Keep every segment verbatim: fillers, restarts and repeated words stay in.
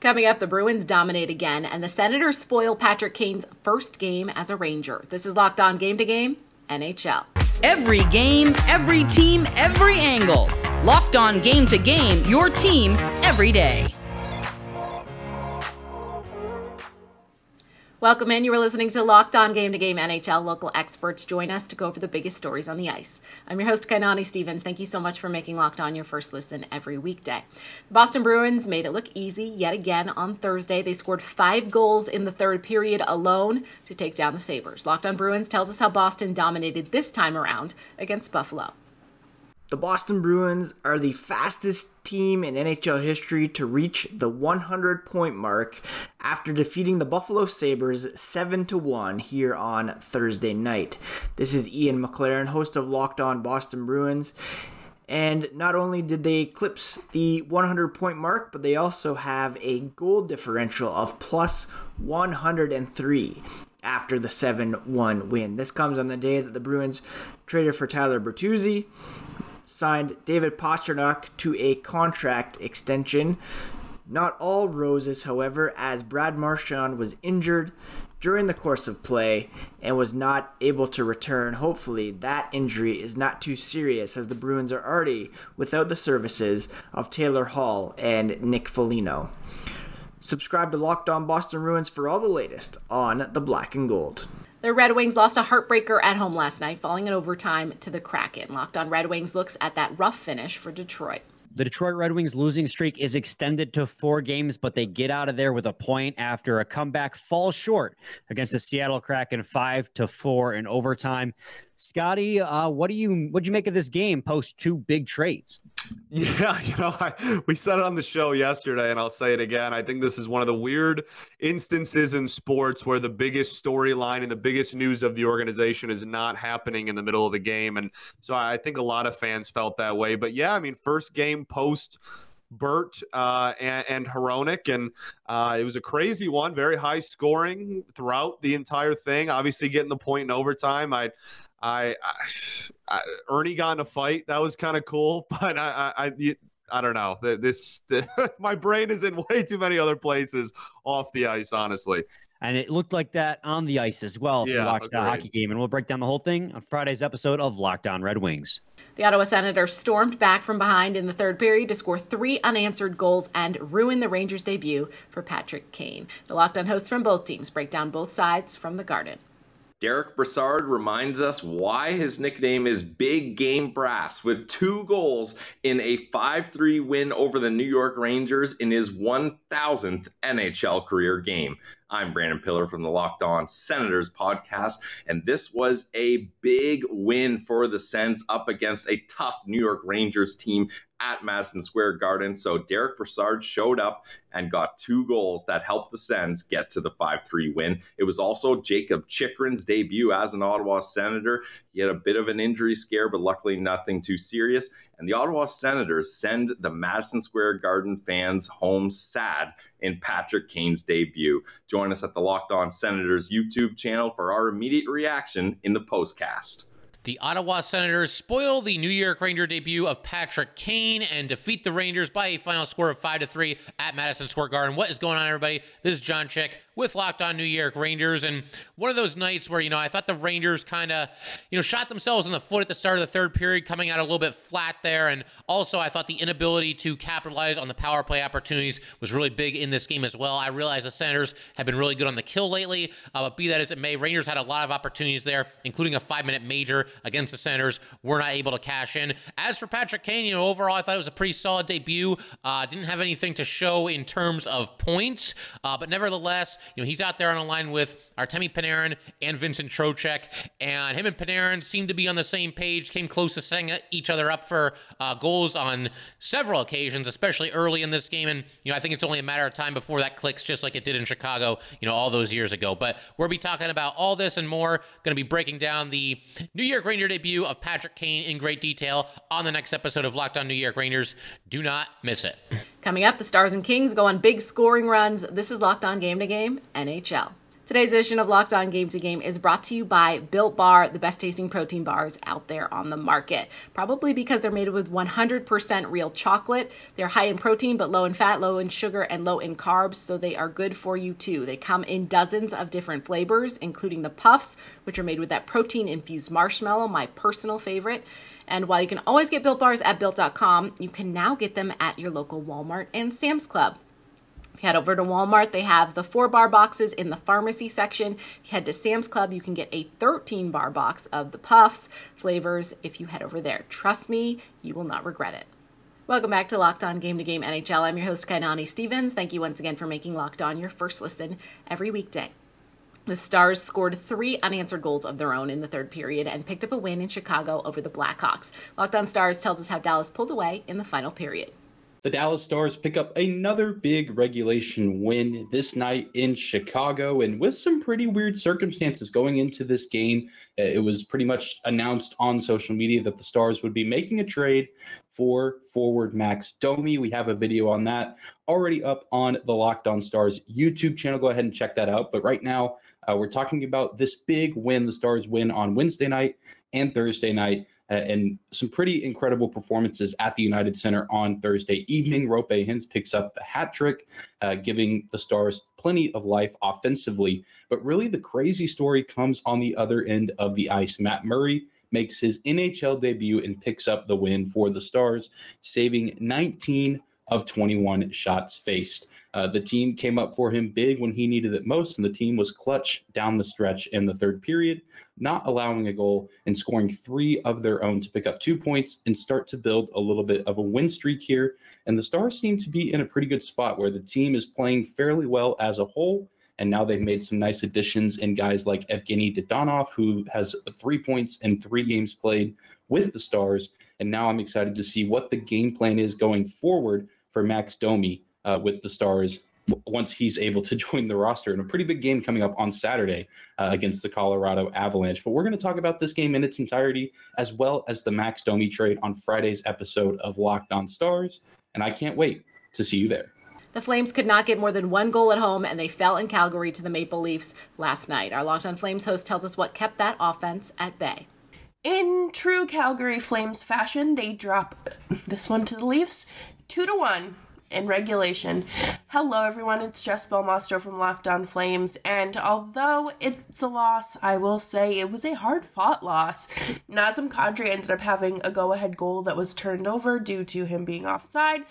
Coming up, the Bruins dominate again, and the Senators spoil Patrick Kane's first game as a Ranger. This is Locked On Game to Game, N H L. Every game, every team, every angle. Locked On Game to Game, your team every day. Welcome in. You are listening to Locked On Game to Game N H L. Local experts join us to go over the biggest stories on the ice. I'm your host, Kainani Stevens. Thank you so much for making Locked On your first listen every weekday. The Boston Bruins made it look easy yet again on Thursday. They scored five goals in the third period alone to take down the Sabres. Locked On Bruins tells us how Boston dominated this time around against Buffalo. The Boston Bruins are the fastest team in N H L history to reach the one hundred point mark after defeating the Buffalo Sabres seven to one here on Thursday night. This is Ian McLaren, host of Locked On Boston Bruins. And not only did they eclipse the one hundred point mark, but they also have a goal differential of plus one hundred three. After the seven one win. This comes on the day that the Bruins traded for Tyler Bertuzzi, signed David Pastrnak to a contract extension. Not all roses, however, as Brad Marchand was injured during the course of play and was not able to return. Hopefully that injury is not too serious, as the Bruins are already without the services of Taylor Hall and Nick Foligno. Subscribe to Locked On Boston Bruins for all the latest on the Black and Gold. The Red Wings lost a heartbreaker at home last night, falling in overtime to the Kraken. Locked On Red Wings looks at that rough finish for Detroit. The Detroit Red Wings losing streak is extended to four games, but they get out of there with a point after a comeback falls short against the Seattle Kraken five to four in overtime. Scotty, uh, what do you what do you make of this game post two big trades? Yeah, you know, I, we said it on the show yesterday, and I'll say it again. I think this is one of the weird instances in sports where the biggest storyline and the biggest news of the organization is not happening in the middle of the game. And so I think a lot of fans felt that way. But yeah, I mean, first game post Bert uh, and, and Hronek, and uh, it was a crazy one, very high scoring throughout the entire thing. Obviously, getting the point in overtime, I. I, I, Ernie got in a fight. That was kind of cool, but I, I, I, I don't know. This, this my brain is in way too many other places off the ice, honestly. And it looked like that on the ice as well if yeah, you watched that hockey game. And we'll break down the whole thing on Friday's episode of Locked On Red Wings. The Ottawa Senators stormed back from behind in the third period to score three unanswered goals and ruin the Rangers' debut for Patrick Kane. The Locked On hosts from both teams break down both sides from the Garden. Derek Brassard reminds us why his nickname is Big Game Brass with two goals in a five three win over the New York Rangers in his one thousandth N H L career game. I'm Brandon Pillar from the Locked On Senators podcast, and this was a big win for the Sens up against a tough New York Rangers team at Madison Square Garden. So Derek Brassard showed up and got two goals that helped the Sens get to the five three win. It was also Jacob Chikrin's debut as an Ottawa Senator. He had a bit of an injury scare, but luckily nothing too serious. And the Ottawa Senators send the Madison Square Garden fans home sad in Patrick Kane's debut. Join us at the Locked On Senators YouTube channel for our immediate reaction in the postcast. The Ottawa Senators spoil the New York Ranger debut of Patrick Kane and defeat the Rangers by a final score of five to three at Madison Square Garden. What is going on, everybody? This is John Chick with Locked On New York Rangers. And one of those nights where, you know, I thought the Rangers kind of, you know, shot themselves in the foot at the start of the third period, coming out a little bit flat there. And also, I thought the inability to capitalize on the power play opportunities was really big in this game as well. I realize the Senators have been really good on the kill lately, uh, but be that as it may, Rangers had a lot of opportunities there, including a five-minute major against the Senators. We're not able to cash in. As for Patrick Kane, you know, overall, I thought it was a pretty solid debut. Uh, didn't have anything to show in terms of points, uh, but nevertheless, you know, he's out there on a line with Artemi Panarin and Vincent Trocek, and him and Panarin seemed to be on the same page, came close to setting each other up for uh, goals on several occasions, especially early in this game, and, you know, I think it's only a matter of time before that clicks, just like it did in Chicago, you know, all those years ago. But we'll be talking about all this and more, going to be breaking down the New York Ranger debut of Patrick Kane in great detail on the next episode of Locked On New York Rangers. Do not miss it. Coming up, the Stars and Kings go on big scoring runs. This is Locked On Game to Game N H L. Today's edition of Locked On Game to Game is brought to you by Built Bar, the best tasting protein bars out there on the market. Probably because they're made with one hundred percent real chocolate. They're high in protein, but low in fat, low in sugar, and low in carbs, so they are good for you too. They come in dozens of different flavors, including the puffs, which are made with that protein-infused marshmallow, my personal favorite. And while you can always get Built Bars at Built dot com, you can now get them at your local Walmart and Sam's Club. If you head over to Walmart, they have the four-bar boxes in the pharmacy section. If you head to Sam's Club, you can get a thirteen-bar box of the puffs flavors if you head over there. Trust me, you will not regret it. Welcome back to Locked On Game to Game N H L. I'm your host, Kainani Stevens. Thank you once again for making Locked On your first listen every weekday. The Stars scored three unanswered goals of their own in the third period and picked up a win in Chicago over the Blackhawks. Locked On Stars tells us how Dallas pulled away in the final period. The Dallas Stars pick up another big regulation win this night in Chicago, and with some pretty weird circumstances going into this game. It was pretty much announced on social media that the Stars would be making a trade for forward Max Domi. We have a video on that already up on the Locked On Stars YouTube channel. Go ahead and check that out. But right now, Uh, we're talking about this big win, the Stars win on Wednesday night and Thursday night, uh, and some pretty incredible performances at the United Center on Thursday evening. Rope Hens picks up the hat trick, uh, giving the Stars plenty of life offensively. But really the crazy story comes on the other end of the ice. Matt Murray makes his N H L debut and picks up the win for the Stars, saving nineteen of twenty-one shots faced. Uh, the team came up for him big when he needed it most, and the team was clutch down the stretch in the third period, not allowing a goal and scoring three of their own to pick up two points and start to build a little bit of a win streak here. And the Stars seem to be in a pretty good spot where the team is playing fairly well as a whole, and now they've made some nice additions in guys like Evgeny Dadonov, who has three points in three games played with the Stars. And now I'm excited to see what the game plan is going forward for Max Domi uh, with the Stars once he's able to join the roster, and a pretty big game coming up on Saturday uh, against the Colorado Avalanche. But we're going to talk about this game in its entirety, as well as the Max Domi trade, on Friday's episode of Locked On Stars. And I can't wait to see you there. The Flames could not get more than one goal at home, and they fell in Calgary to the Maple Leafs last night. Our Locked On Flames host tells us what kept that offense at bay. In true Calgary Flames fashion, they drop this one to the Leafs, two to one in regulation. Hello everyone, it's Jess Belmoster from Locked On Flames, and although it's a loss, I will say it was a hard-fought loss. Nazem Kadri ended up having a go-ahead goal that was turned over due to him being offside,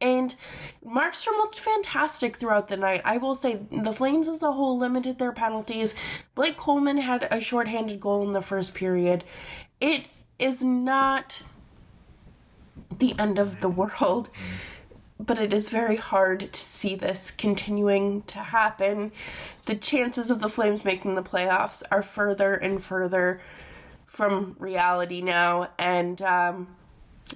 and Markstrom looked fantastic throughout the night. I will say the Flames as a whole limited their penalties. Blake Coleman had a shorthanded goal in the first period. It is not the end of the world, but it is very hard to see this continuing to happen. The chances of the Flames making the playoffs are further and further from reality now, and um,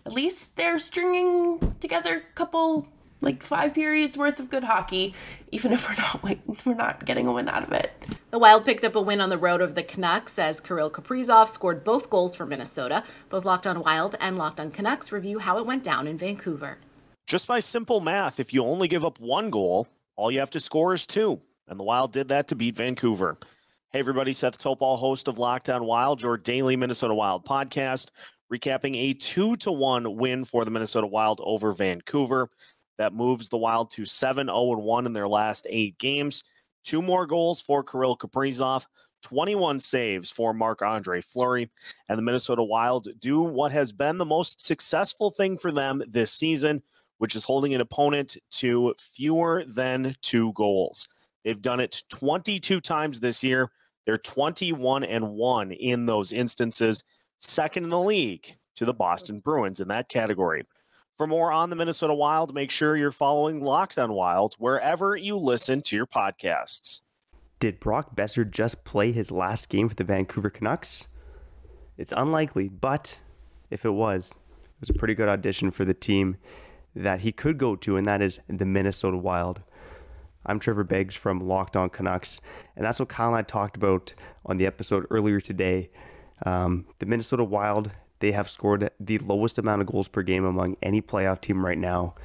at least they're stringing together a couple, like five periods worth of good hockey, even if we're not waiting, we're not getting a win out of it. The Wild picked up a win on the road over the Canucks as Kirill Kaprizov scored both goals for Minnesota. Both Locked On Wild and Locked On Canucks review how it went down in Vancouver. Just by simple math, if you only give up one goal, all you have to score is two. And the Wild did that to beat Vancouver. Hey everybody, Seth Topol, host of Locked On Wild, your daily Minnesota Wild podcast, recapping a two to one win for the Minnesota Wild over Vancouver. That moves the Wild to seven oh one in their last eight games. Two more goals for Kirill Kaprizov, twenty-one saves for Marc-Andre Fleury, and the Minnesota Wild do what has been the most successful thing for them this season, which is holding an opponent to fewer than two goals. They've done it twenty-two times this year. They're twenty-one and one in those instances, second in the league to the Boston Bruins in that category. For more on the Minnesota Wild, make sure you're following Locked On Wild wherever you listen to your podcasts. Did Brock Besser just play his last game for the Vancouver Canucks? It's unlikely, but if it was, it was a pretty good audition for the team that he could go to, and that is the Minnesota Wild. I'm Trevor Beggs from Locked On Canucks, and that's what Kyle and I talked about on the episode earlier today. Um, the Minnesota Wild, they have scored the lowest amount of goals per game among any playoff team right now.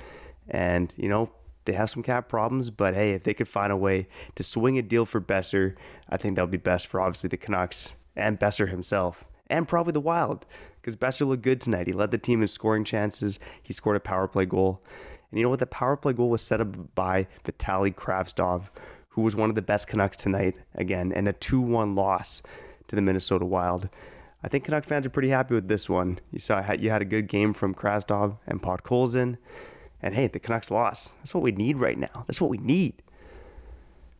And, you know, They have some cap problems, but hey, if they could find a way to swing a deal for Besser, I think that would be best for obviously the Canucks and Besser himself, and probably the Wild, because Besser looked good tonight. He led the team in scoring chances. He scored a power play goal. And you know what? The power play goal was set up by Vitali Kravtsov, who was one of the best Canucks tonight, again, and a two one loss to the Minnesota Wild. I think Canuck fans are pretty happy with this one. You saw you had a good game from Kravtsov and Podkolzin. And hey, the Canucks lost. That's what we need right now. That's what we need.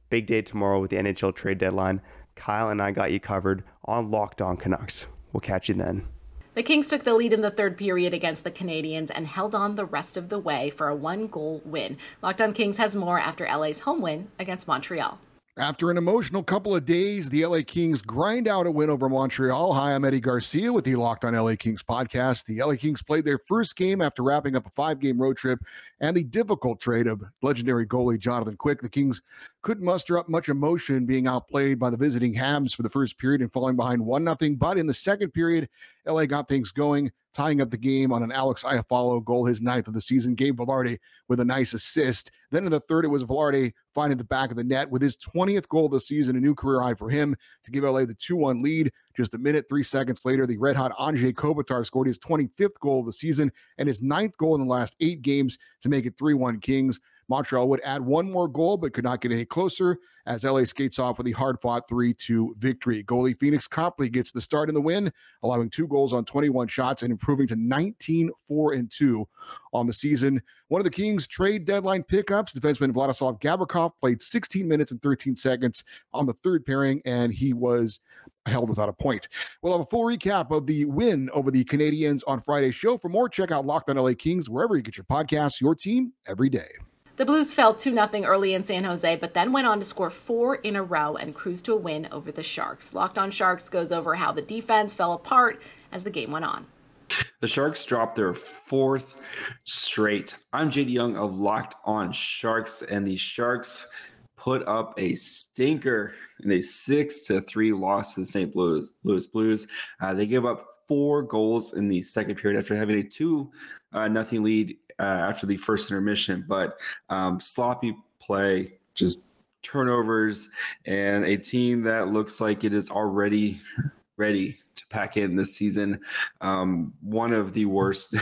Big day tomorrow with the N H L trade deadline. Kyle and I got you covered on Locked On Canucks. We'll catch you then. The Kings took the lead in the third period against the Canadiens and held on the rest of the way for a one-goal win. Locked On Kings has more after L A's home win against Montreal. After an emotional couple of days, the L A Kings grind out a win over Montreal. Hi, I'm Eddie Garcia with the Locked On L A Kings podcast. The L A Kings played their first game after wrapping up a five-game road trip and the difficult trade of legendary goalie Jonathan Quick. The Kings couldn't muster up much emotion, being outplayed by the visiting Habs for the first period and falling behind one nothing. But in the second period, L A got things going, tying up the game on an Alex Iafallo goal, his ninth of the season. Gabe Velarde with a nice assist. Then in the third, it was Velarde finding the back of the net with his twentieth goal of the season, a new career high for him, to give L A the two one lead. Just a minute, three seconds later, the red-hot Anze Kopitar scored his twenty-fifth goal of the season and his ninth goal in the last eight games to make it three one Kings. Montreal would add one more goal, but could not get any closer as L A skates off with a hard-fought three two victory. Goalie Phoenix Copley gets the start in the win, allowing two goals on twenty-one shots and improving to nineteen four and two on the season. One of the Kings' trade deadline pickups, defenseman Vladislav Gabrikov, played sixteen minutes and thirteen seconds on the third pairing, and he was held without a point. We'll have a full recap of the win over the Canadiens on Friday's show. For more, check out Locked On L A Kings wherever you get your podcasts, your team every day. The Blues fell two nothing early in San Jose, but then went on to score four in a row and cruise to a win over the Sharks. Locked On Sharks goes over how the defense fell apart as the game went on. The Sharks dropped their fourth straight. I'm J D Young of Locked On Sharks, and the Sharks put up a stinker in a six to three loss to the Saint Louis Blues. Uh, they gave up four goals in the second period after having a two uh, nothing lead Uh, after the first intermission, but um, sloppy play, just turnovers, and a team that looks like it is already ready to pack in this season. Um, one of the worst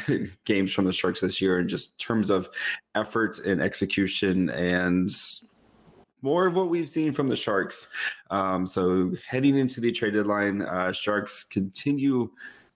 games from the Sharks this year in just terms of effort and execution, and more of what we've seen from the Sharks. Um, so heading into the trade deadline, uh, Sharks continue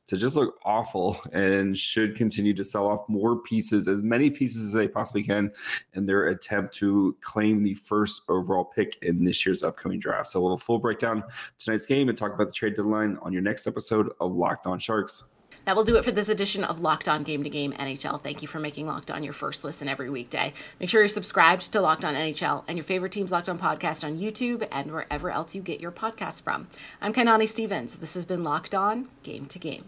to just look awful and should continue to sell off more pieces, as many pieces as they possibly can, in their attempt to claim the first overall pick in this year's upcoming draft. So we'll have a full breakdown of tonight's game and talk about the trade deadline on your next episode of Locked On Sharks. That will do it for this edition of Locked On Game to Game N H L. Thank you for making Locked On your first listen every weekday. Make sure you're subscribed to Locked On N H L and your favorite team's Locked On podcast on YouTube and wherever else you get your podcasts from. I'm Kainani Stevens. This has been Locked On Game to Game.